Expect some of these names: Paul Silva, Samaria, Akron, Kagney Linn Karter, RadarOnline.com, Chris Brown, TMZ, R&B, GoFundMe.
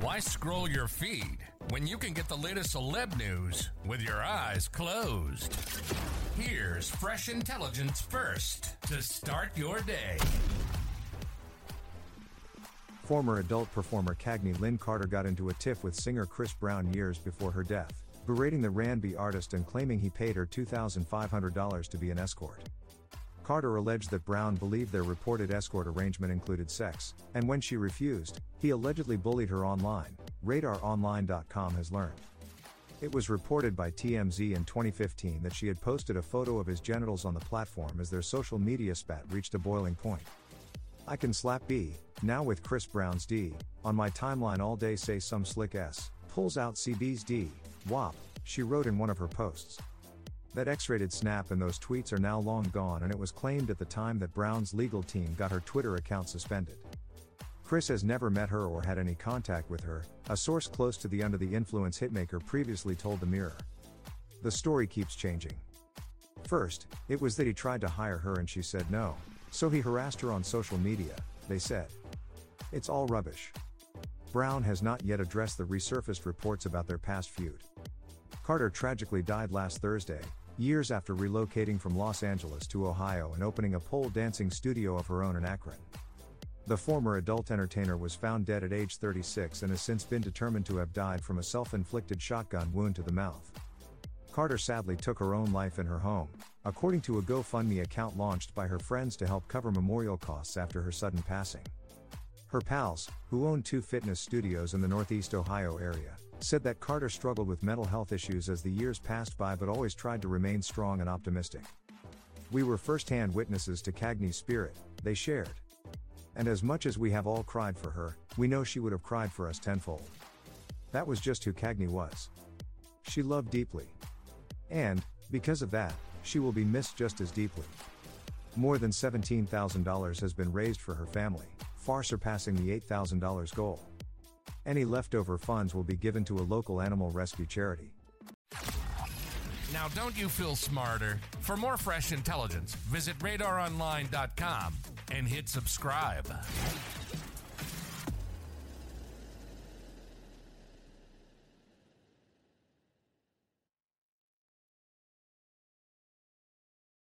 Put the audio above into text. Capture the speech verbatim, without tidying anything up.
Why scroll your feed when you can get the latest celeb news with your eyes closed? Here's fresh intelligence first to start your day. Former adult performer Kagney Linn Karter got into a tiff with singer Chris Brown years before her death, berating the R and B artist and claiming he paid her two thousand five hundred dollars to be an escort. Carter alleged that Brown believed their reported escort arrangement included sex, and when she refused, he allegedly bullied her online, Radar Online dot com has learned. It was reported by T M Z in twenty fifteen that she had posted a photo of his genitals on the platform as their social media spat reached a boiling point. I can slap B, now with Chris Brown's D, on my timeline all day, say some slick S, pulls out C B's D, W A P, she wrote in one of her posts. That X-rated snap and those tweets are now long gone, and it was claimed at the time that Brown's legal team got her Twitter account suspended. Chris has never met her or had any contact with her, a source close to the under-the-influence hitmaker previously told The Mirror. The story keeps changing. First, it was that he tried to hire her and she said no, so he harassed her on social media, they said. It's all rubbish. Brown has not yet addressed the resurfaced reports about their past feud. Carter tragically died last Thursday, years after relocating from Los Angeles to Ohio and opening a pole dancing studio of her own in Akron. The former adult entertainer was found dead at age thirty-six and has since been determined to have died from a self-inflicted shotgun wound to the mouth. Carter sadly took her own life in her home, according to a GoFundMe account launched by her friends to help cover memorial costs after her sudden passing. Her pals, who own two fitness studios in the Northeast Ohio area, said that Carter struggled with mental health issues as the years passed by but always tried to remain strong and optimistic. We were first-hand witnesses to Kagney's spirit, they shared. And as much as we have all cried for her, we know she would have cried for us tenfold. That was just who Kagney was. She loved deeply. And, because of that, she will be missed just as deeply. More than seventeen thousand dollars has been raised for her family, far surpassing the eight thousand dollars goal. Any leftover funds will be given to a local animal rescue charity. Now don't you feel smarter? For more fresh intelligence, visit Radar Online dot com and hit subscribe.